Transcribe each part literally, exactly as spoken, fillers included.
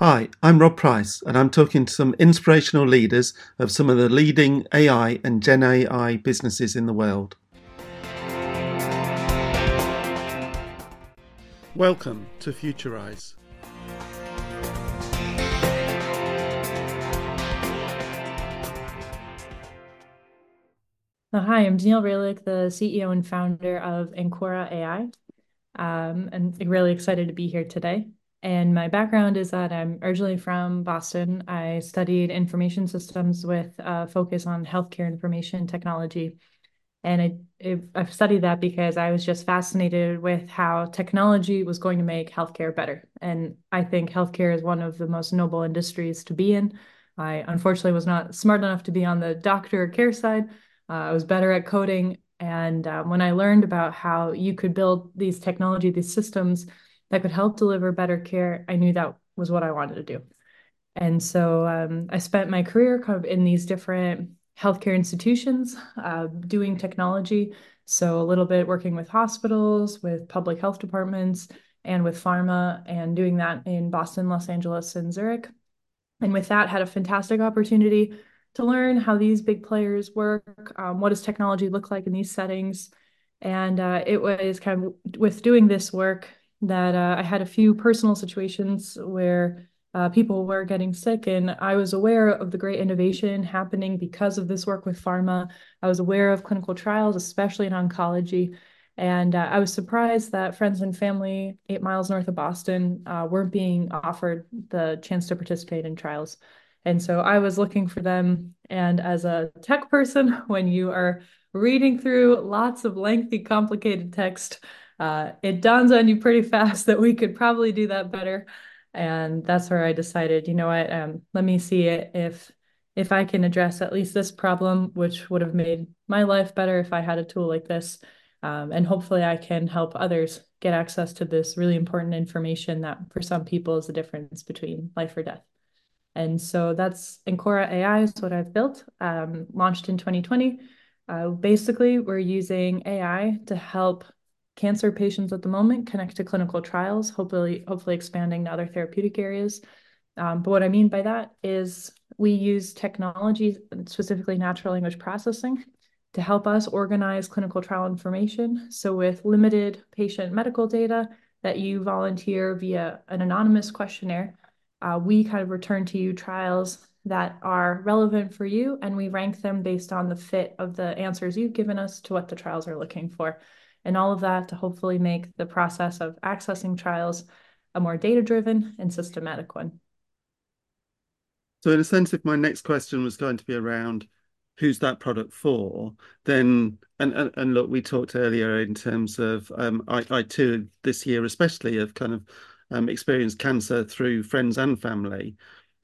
Hi, I'm Rob Price, and I'm talking to some inspirational leaders of some of the leading A I and GenAI businesses in the world. Welcome to Futureize. Hi, I'm Danielle Ralic, the C E O and founder of Ancora A I, um, and really excited to be here today. And my background is that I'm originally from Boston. I studied information systems with a focus on healthcare information technology. And I, I've studied that because I was just fascinated with how technology was going to make healthcare better. And I think healthcare is one of the most noble industries to be in. I unfortunately was not smart enough to be on the doctor or care side. Uh, I was better at coding. And uh, when I learned about how you could build these technology, these systems that could help deliver better care, I knew that was what I wanted to do. And so um, I spent my career kind of in these different healthcare institutions uh, doing technology. So a little bit working with hospitals, with public health departments, and with pharma, and doing that in Boston, Los Angeles, and Zurich. And with that, had a fantastic opportunity to learn how these big players work, um, what does technology look like in these settings. And uh, it was kind of with doing this work that uh, I had a few personal situations where uh, people were getting sick, and I was aware of the great innovation happening because of this work with pharma. I was aware of clinical trials, especially in oncology, and uh, I was surprised that friends and family eight miles north of Boston uh, weren't being offered the chance to participate in trials. And so I was looking for them, and as a tech person, when you are reading through lots of lengthy, complicated text, Uh, it dawns on you pretty fast that we could probably do that better. And that's where I decided, you know what, um, let me see it if if I can address at least this problem, which would have made my life better if I had a tool like this. Um, and hopefully I can help others get access to this really important information that for some people is the difference between life or death. And so that's Ancora A I is what I've built, um, launched in twenty twenty. Uh, basically, we're using A I to help cancer patients at the moment connect to clinical trials, hopefully hopefully expanding to other therapeutic areas. Um, but what I mean by that is we use technology, specifically natural language processing, to help us organize clinical trial information. So with limited patient medical data that you volunteer via an anonymous questionnaire, uh, we kind of return to you trials that are relevant for you, and we rank them based on the fit of the answers you've given us to what the trials are looking for. And all of that to hopefully make the process of accessing trials a more data-driven and systematic one. So in a sense, if my next question was going to be around who's that product for, then, and, and, and look, we talked earlier in terms of, um, I, I too, this year especially, have kind of um, experienced cancer through friends and family.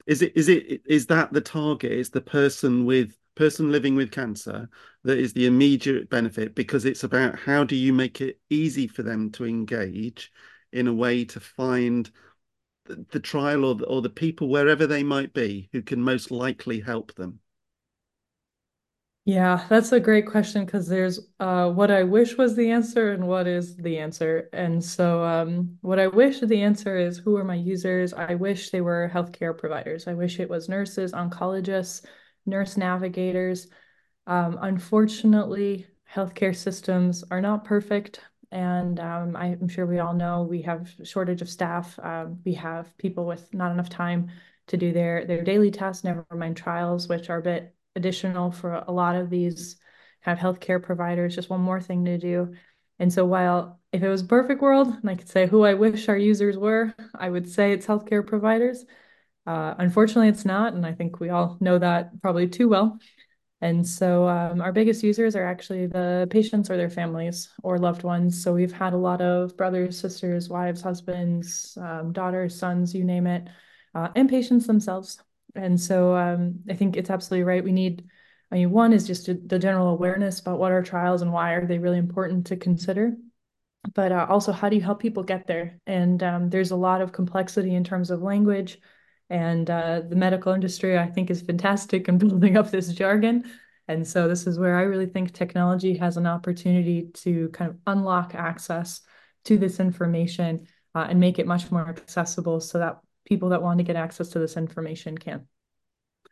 Is it, is it, is that the target? Is the person with person living with cancer that is the immediate benefit, because it's about how do you make it easy for them to engage in a way to find the, the trial or the, or the people wherever they might be who can most likely help them? Yeah, that's a great question, because there's uh, what I wish was the answer and what is the answer. And so um, what I wish the answer is, who are my users? I wish they were healthcare providers. I wish it was nurses, oncologists, nurse navigators. Um, unfortunately, healthcare systems are not perfect. And um, I'm sure we all know we have a shortage of staff. Um, we have people with not enough time to do their, their daily tasks, never mind trials, which are a bit additional for a lot of these kind of healthcare providers, just one more thing to do. And so while if it was a perfect world and I could say who I wish our users were, I would say it's healthcare providers. Uh, unfortunately, it's not, and I think we all know that probably too well. And so um, our biggest users are actually the patients or their families or loved ones. So we've had a lot of brothers, sisters, wives, husbands, um, daughters, sons, you name it, uh, and patients themselves. And so um, I think it's absolutely right. We need, I mean, one is just the general awareness about what are trials and why are they really important to consider. But uh, also, how do you help people get there? And um, there's a lot of complexity in terms of language. And uh, the medical industry, I think, is fantastic in building up this jargon. And so this is where I really think technology has an opportunity to kind of unlock access to this information uh, and make it much more accessible so that people that want to get access to this information can.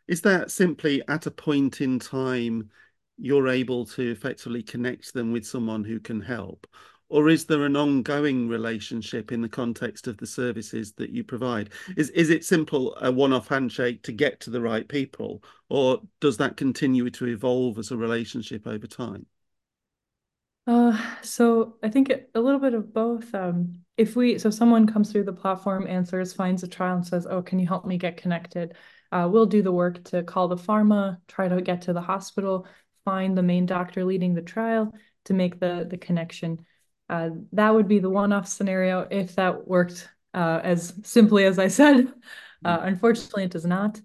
Is that simply at a point in time you're able to effectively connect them with someone who can help? Or is there an ongoing relationship in the context of the services that you provide? Is is it simple, a one-off handshake to get to the right people? Or does that continue to evolve as a relationship over time? Uh, so I think it, a little bit of both. Um, if we, so someone comes through the platform, answers, finds a trial and says, oh, can you help me get connected? Uh, we'll do the work to call the pharma, try to get to the hospital, find the main doctor leading the trial to make the, the connection. Uh, that would be the one-off scenario if that worked uh, as simply as I said. Uh, unfortunately, it does not.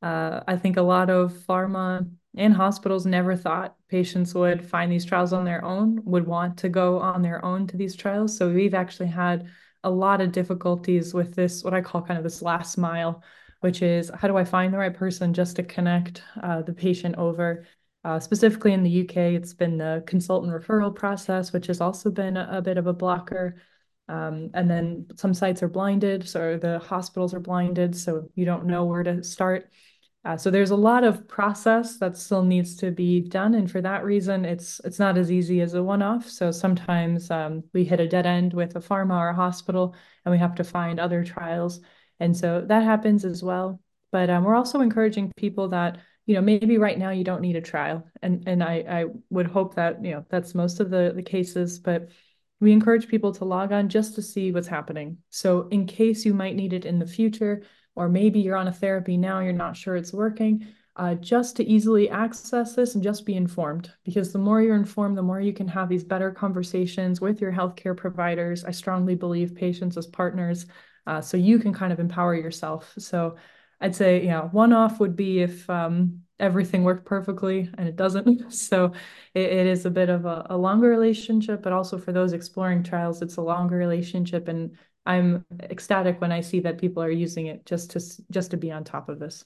Uh, I think a lot of pharma and hospitals never thought patients would find these trials on their own, would want to go on their own to these trials. So we've actually had a lot of difficulties with this, what I call kind of this last mile, which is how do I find the right person just to connect uh, the patient over. Uh, specifically in the U K, it's been the consultant referral process, which has also been a, a bit of a blocker. Um, and then some sites are blinded, so the hospitals are blinded, so you don't know where to start. Uh, so there's a lot of process that still needs to be done. And for that reason, it's it's not as easy as a one-off. So sometimes um, we hit a dead end with a pharma or a hospital, and we have to find other trials. And so that happens as well. But um, we're also encouraging people that, you know, maybe right now you don't need a trial. And and I, I would hope that, you know, that's most of the, the cases, but we encourage people to log on just to see what's happening. So in case you might need it in the future, or maybe you're on a therapy now, you're not sure it's working, uh, just to easily access this and just be informed, because the more you're informed, the more you can have these better conversations with your healthcare providers. I strongly believe patients as partners, uh, so you can kind of empower yourself. So I'd say, you know, one-off would be if um, everything worked perfectly, and it doesn't. So it, it is a bit of a, a longer relationship, but also for those exploring trials, it's a longer relationship. And I'm ecstatic when I see that people are using it just to just to be on top of this.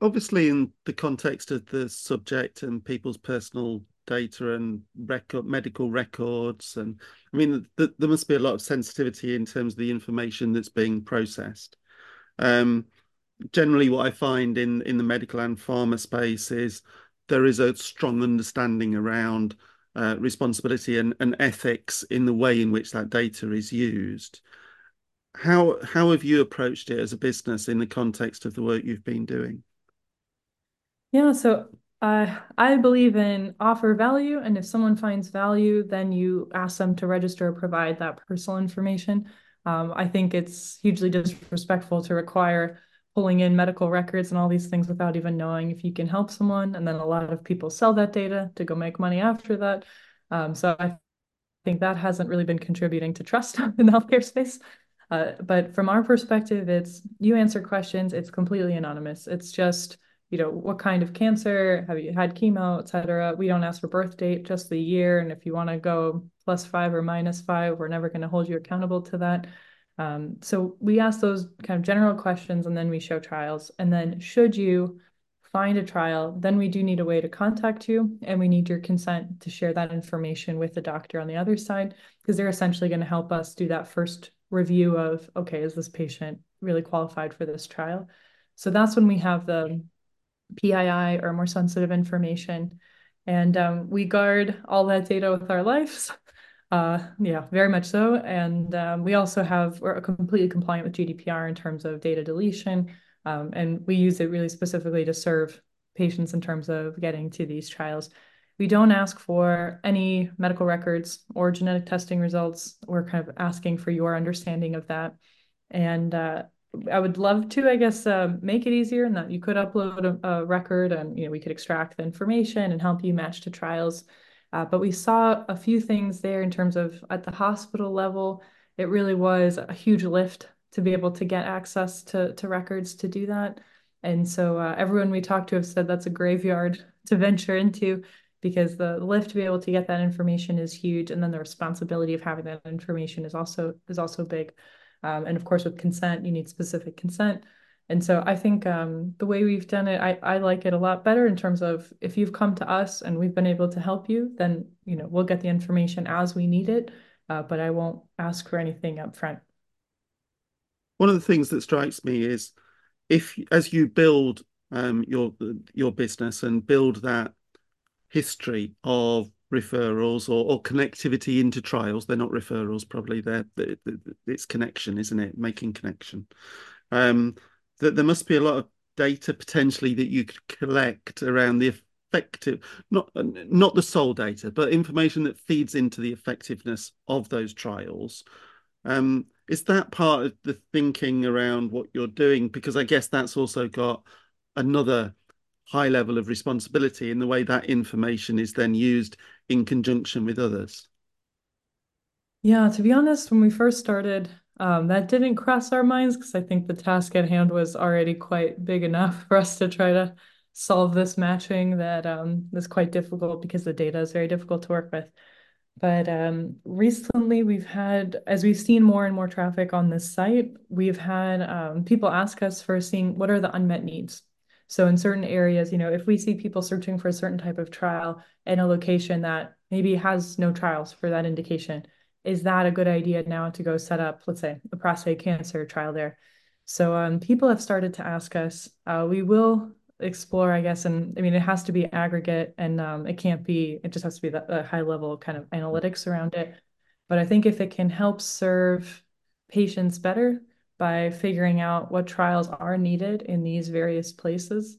Obviously, in the context of the subject and people's personal data and record, medical records, and I mean, th there must be a lot of sensitivity in terms of the information that's being processed. Um, generally, what I find in, in the medical and pharma space is there is a strong understanding around uh, responsibility and, and ethics in the way in which that data is used. How, how have you approached it as a business in the context of the work you've been doing? Yeah, so uh, I believe in offer value. And if someone finds value, then you ask them to register or provide that personal information. Um, I think it's hugely disrespectful to require pulling in medical records and all these things without even knowing if you can help someone. And then a lot of people sell that data to go make money after that. Um, so I think that hasn't really been contributing to trust in the healthcare space. Uh, but from our perspective, it's you answer questions. It's completely anonymous. It's just, you know, what kind of cancer, have you had chemo, et cetera. We don't ask for birth date, just the year. And if you want to go plus five or minus five, we're never going to hold you accountable to that. Um, so we ask those kind of general questions, and then we show trials. And then should you find a trial, then we do need a way to contact you. And we need your consent to share that information with the doctor on the other side, because they're essentially going to help us do that first review of, okay, is this patient really qualified for this trial? So that's when we have the P I I or more sensitive information. And um, we guard all that data with our lives. Uh, yeah, very much so. And um, we also have, we're completely compliant with G D P R in terms of data deletion. Um, and we use it really specifically to serve patients in terms of getting to these trials. We don't ask for any medical records or genetic testing results. We're kind of asking for your understanding of that. And uh, I would love to, I guess, uh, make it easier in that you could upload a, a record and, you know, we could extract the information and help you match to trials. Uh, but we saw a few things there in terms of at the hospital level, it really was a huge lift to be able to get access to, to records to do that. And so uh, everyone we talked to have said that's a graveyard to venture into, because the lift to be able to get that information is huge. And then the responsibility of having that information is also is also big. Um, and of course, with consent, you need specific consent. And so I think um, the way we've done it, I, I like it a lot better in terms of if you've come to us and we've been able to help you, then, you know, we'll get the information as we need it, uh, but I won't ask for anything up front. one of the things that strikes me is if as you build um, your your business and build that history of referrals or, or connectivity into trials, they're not referrals, probably they're, it's connection, isn't it? Making connection. Um, that there must be a lot of data potentially that you could collect around the effective, not not the sole data, but information that feeds into the effectiveness of those trials. Um, is that part of the thinking around what you're doing? Because I guess that's also got another high level of responsibility in the way that information is then used in conjunction with others. Yeah, to be honest, when we first started, um, that didn't cross our minds because I think the task at hand was already quite big enough for us to try to solve this matching that um, is quite difficult because the data is very difficult to work with. But um, recently we've had, as we've seen more and more traffic on this site, we've had um, people ask us for seeing what are the unmet needs. So in certain areas, you know, if we see people searching for a certain type of trial in a location that maybe has no trials for that indication, is that a good idea now to go set up, let's say, a prostate cancer trial there? So um, people have started to ask us, uh, we will explore, I guess, and I mean, it has to be aggregate and um, it can't be, it just has to be a high level kind of analytics around it. But I think if it can help serve patients better, by figuring out what trials are needed in these various places,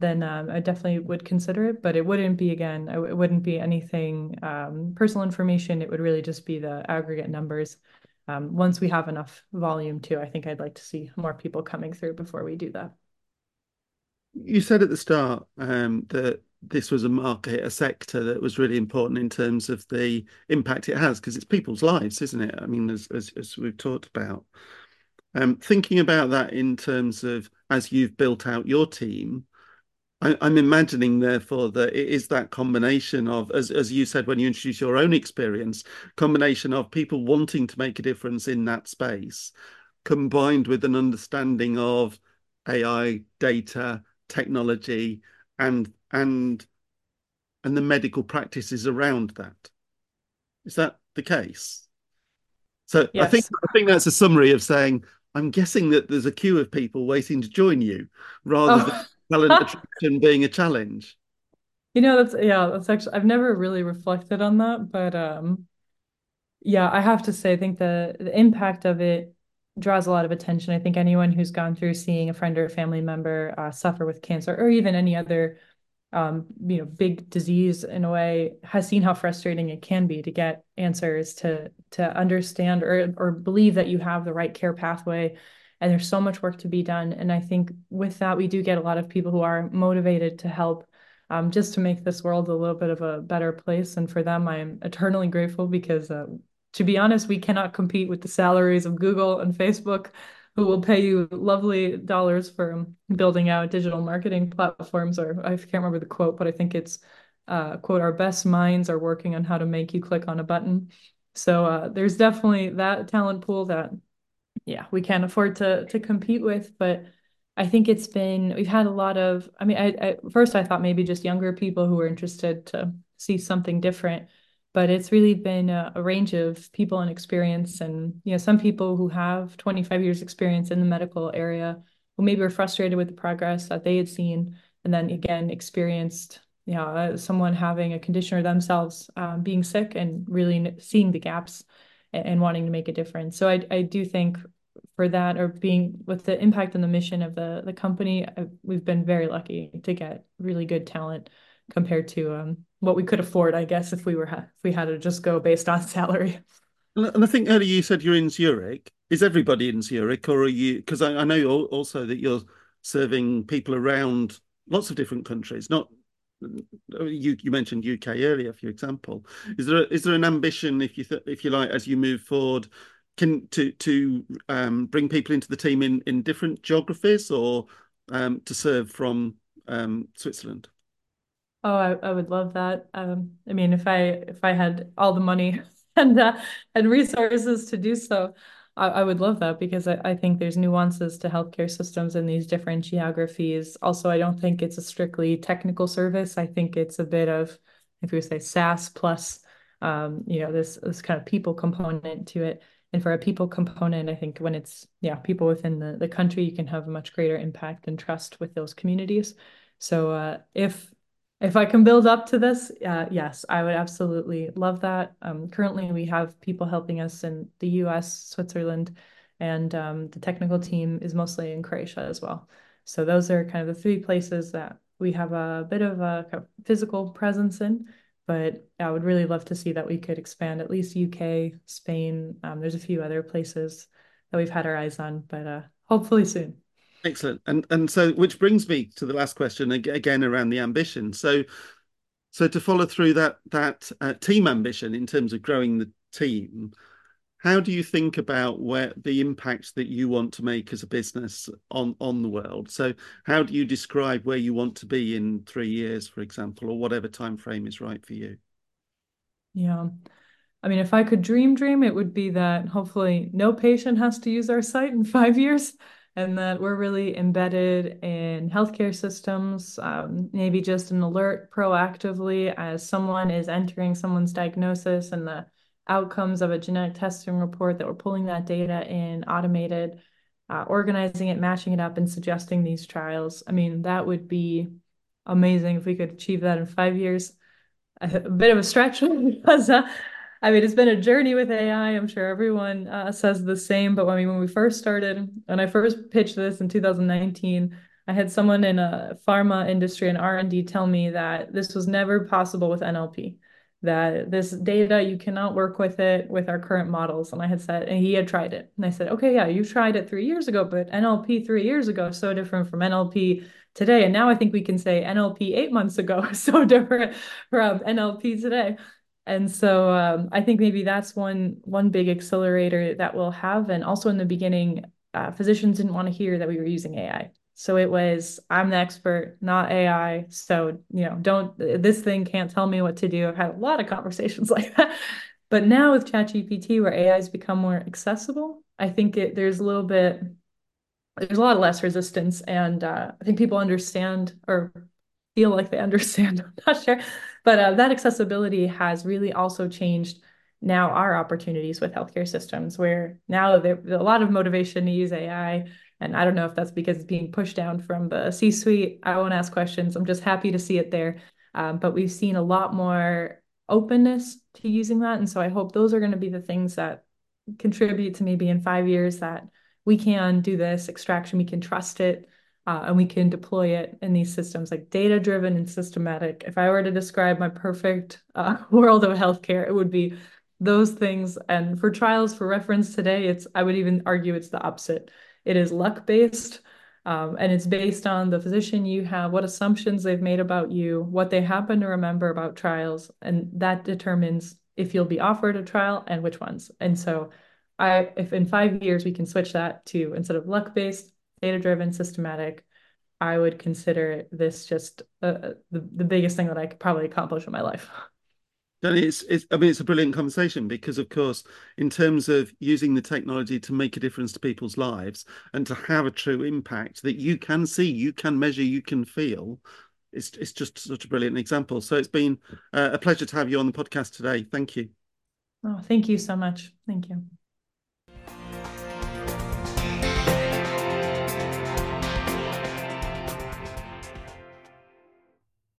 then um, I definitely would consider it. But it wouldn't be, again, it wouldn't be anything um, personal information. It would really just be the aggregate numbers. Um, once we have enough volume too, I think I'd like to see more people coming through before we do that. You said at the start um, that this was a market, a sector that was really important in terms of the impact it has, because it's people's lives, isn't it? I mean, as, as, as we've talked about. Um, thinking about that in terms of as you've built out your team, I, I'm imagining, therefore, that it is that combination of, as, as you said, when you introduce your own experience, combination of people wanting to make a difference in that space, combined with an understanding of A I, data, technology, and and and the medical practices around that. Is that the case? So yes. I think I think that's a summary of saying, I'm guessing that there's a queue of people waiting to join you rather oh. than talent attraction being a challenge. You know, that's, yeah, that's actually, I've never really reflected on that. But um, yeah, I have to say, I think the, the impact of it draws a lot of attention. I think anyone who's gone through seeing a friend or a family member uh, suffer with cancer or even any other, um, you know, big disease in a way has seen how frustrating it can be to get answers, to to understand or or believe that you have the right care pathway. And there's so much work to be done. And I think with that, we do get a lot of people who are motivated to help um, just to make this world a little bit of a better place. And for them, I'm eternally grateful because uh, to be honest, we cannot compete with the salaries of Google and Facebook, who will pay you lovely dollars for building out digital marketing platforms, or I can't remember the quote, but I think it's, uh, quote, our best minds are working on how to make you click on a button. So uh, there's definitely that talent pool that, yeah, we can't afford to to compete with, but I think it's been, we've had a lot of, I mean, I, I first I thought maybe just younger people who were interested to see something different, but it's really been a, a range of people and experience. And, you know, some people who have twenty-five years experience in the medical area who maybe were frustrated with the progress that they had seen. And then again, experienced, you know, someone having a condition or themselves um, being sick and really seeing the gaps and, and wanting to make a difference. So I, I do think for that, or being with the impact and the mission of the, the company, I, we've been very lucky to get really good talent compared to um, what we could afford, I guess, if we were ha- if we had to just go based on salary. And I think earlier you said you're in Zurich. Is everybody in Zurich, or are you? Because I, I know also that you're serving people around lots of different countries. Not you. You mentioned U K earlier, for example. Is there a, is there an ambition, if you th- if you like, as you move forward, can to to um, bring people into the team in in different geographies, or um, to serve from um, Switzerland? Oh, I, I would love that. Um, I mean, if I if I had all the money and uh, and resources to do so, I, I would love that, because I, I think there's nuances to healthcare systems in these different geographies. Also, I don't think it's a strictly technical service. I think it's a bit of, if you say SaaS plus, um, you know, this this kind of people component to it. And for a people component, I think when it's, yeah, people within the, the country, you can have a much greater impact and trust with those communities. So uh, if if I can build up to this, uh, yes, I would absolutely love that. Um, currently, we have people helping us in the U S, Switzerland, and um, the technical team is mostly in Croatia as well. So those are kind of the three places that we have a bit of a kind of physical presence in. But I would really love to see that we could expand at least U K, Spain. Um, there's a few other places that we've had our eyes on, but uh, hopefully soon. Excellent. And and so which brings me to the last question again around the ambition. So so to follow through that, that uh, team ambition in terms of growing the team, how do you think about where the impact that you want to make as a business on, on the world? So how do you describe where you want to be in three years, for example, or whatever time frame is right for you? Yeah. I mean, if I could dream dream, it would be that hopefully no patient has to use our site in five years and that we're really embedded in healthcare systems, um, maybe just an alert proactively as someone is entering someone's diagnosis and the outcomes of a genetic testing report, that we're pulling that data in, automated, uh, organizing it, matching it up, and suggesting these trials. I mean, that would be amazing if we could achieve that in five years. A bit of a stretch because, uh, I mean, it's been a journey with A I. I'm sure everyone uh, says the same, but I mean, when we first started, when I first pitched this in two thousand nineteen, I had someone in a pharma industry and R and D tell me that this was never possible with N L P. That this data, you cannot work with it with our current models. And I had said, and he had tried it. And I said, okay, yeah, you tried it three years ago, but N L P three years ago is so different from N L P today. And now I think we can say N L P eight months ago is so different from N L P today. And so um, I think maybe that's one, one big accelerator that we'll have. And also in the beginning, uh, physicians didn't want to hear that we were using A I. So it was, I'm the expert, not A I. So, you know, don't, this thing can't tell me what to do. I've had a lot of conversations like that. But now with ChatGPT, where A I has become more accessible, I think it, there's a little bit, there's a lot less resistance. And uh, I think people understand or feel like they understand. I'm not sure. But uh, that accessibility has really also changed now our opportunities with healthcare systems, where now there's a lot of motivation to use A I. And I don't know if that's because it's being pushed down from the C-suite. I won't ask questions. I'm just happy to see it there. Um, but we've seen a lot more openness to using that. And so I hope those are going to be the things that contribute to maybe in five years that we can do this extraction, we can trust it, uh, and we can deploy it in these systems, like data-driven and systematic. If I were to describe my perfect uh, world of healthcare, it would be those things. And for trials, for reference today, it's I would even argue it's the opposite. It is luck-based, um, and it's based on the physician you have, what assumptions they've made about you, what they happen to remember about trials, and that determines if you'll be offered a trial and which ones. And so I, if in five years we can switch that to, instead of luck-based, data-driven, systematic, I would consider this just uh, the, the biggest thing that I could probably accomplish in my life. It's, it's, I mean, it's a brilliant conversation because, of course, in terms of using the technology to make a difference to people's lives and to have a true impact that you can see, you can measure, you can feel, it's, it's just such a brilliant example. So it's been uh, a pleasure to have you on the podcast today. Thank you. Oh, thank you so much. Thank you.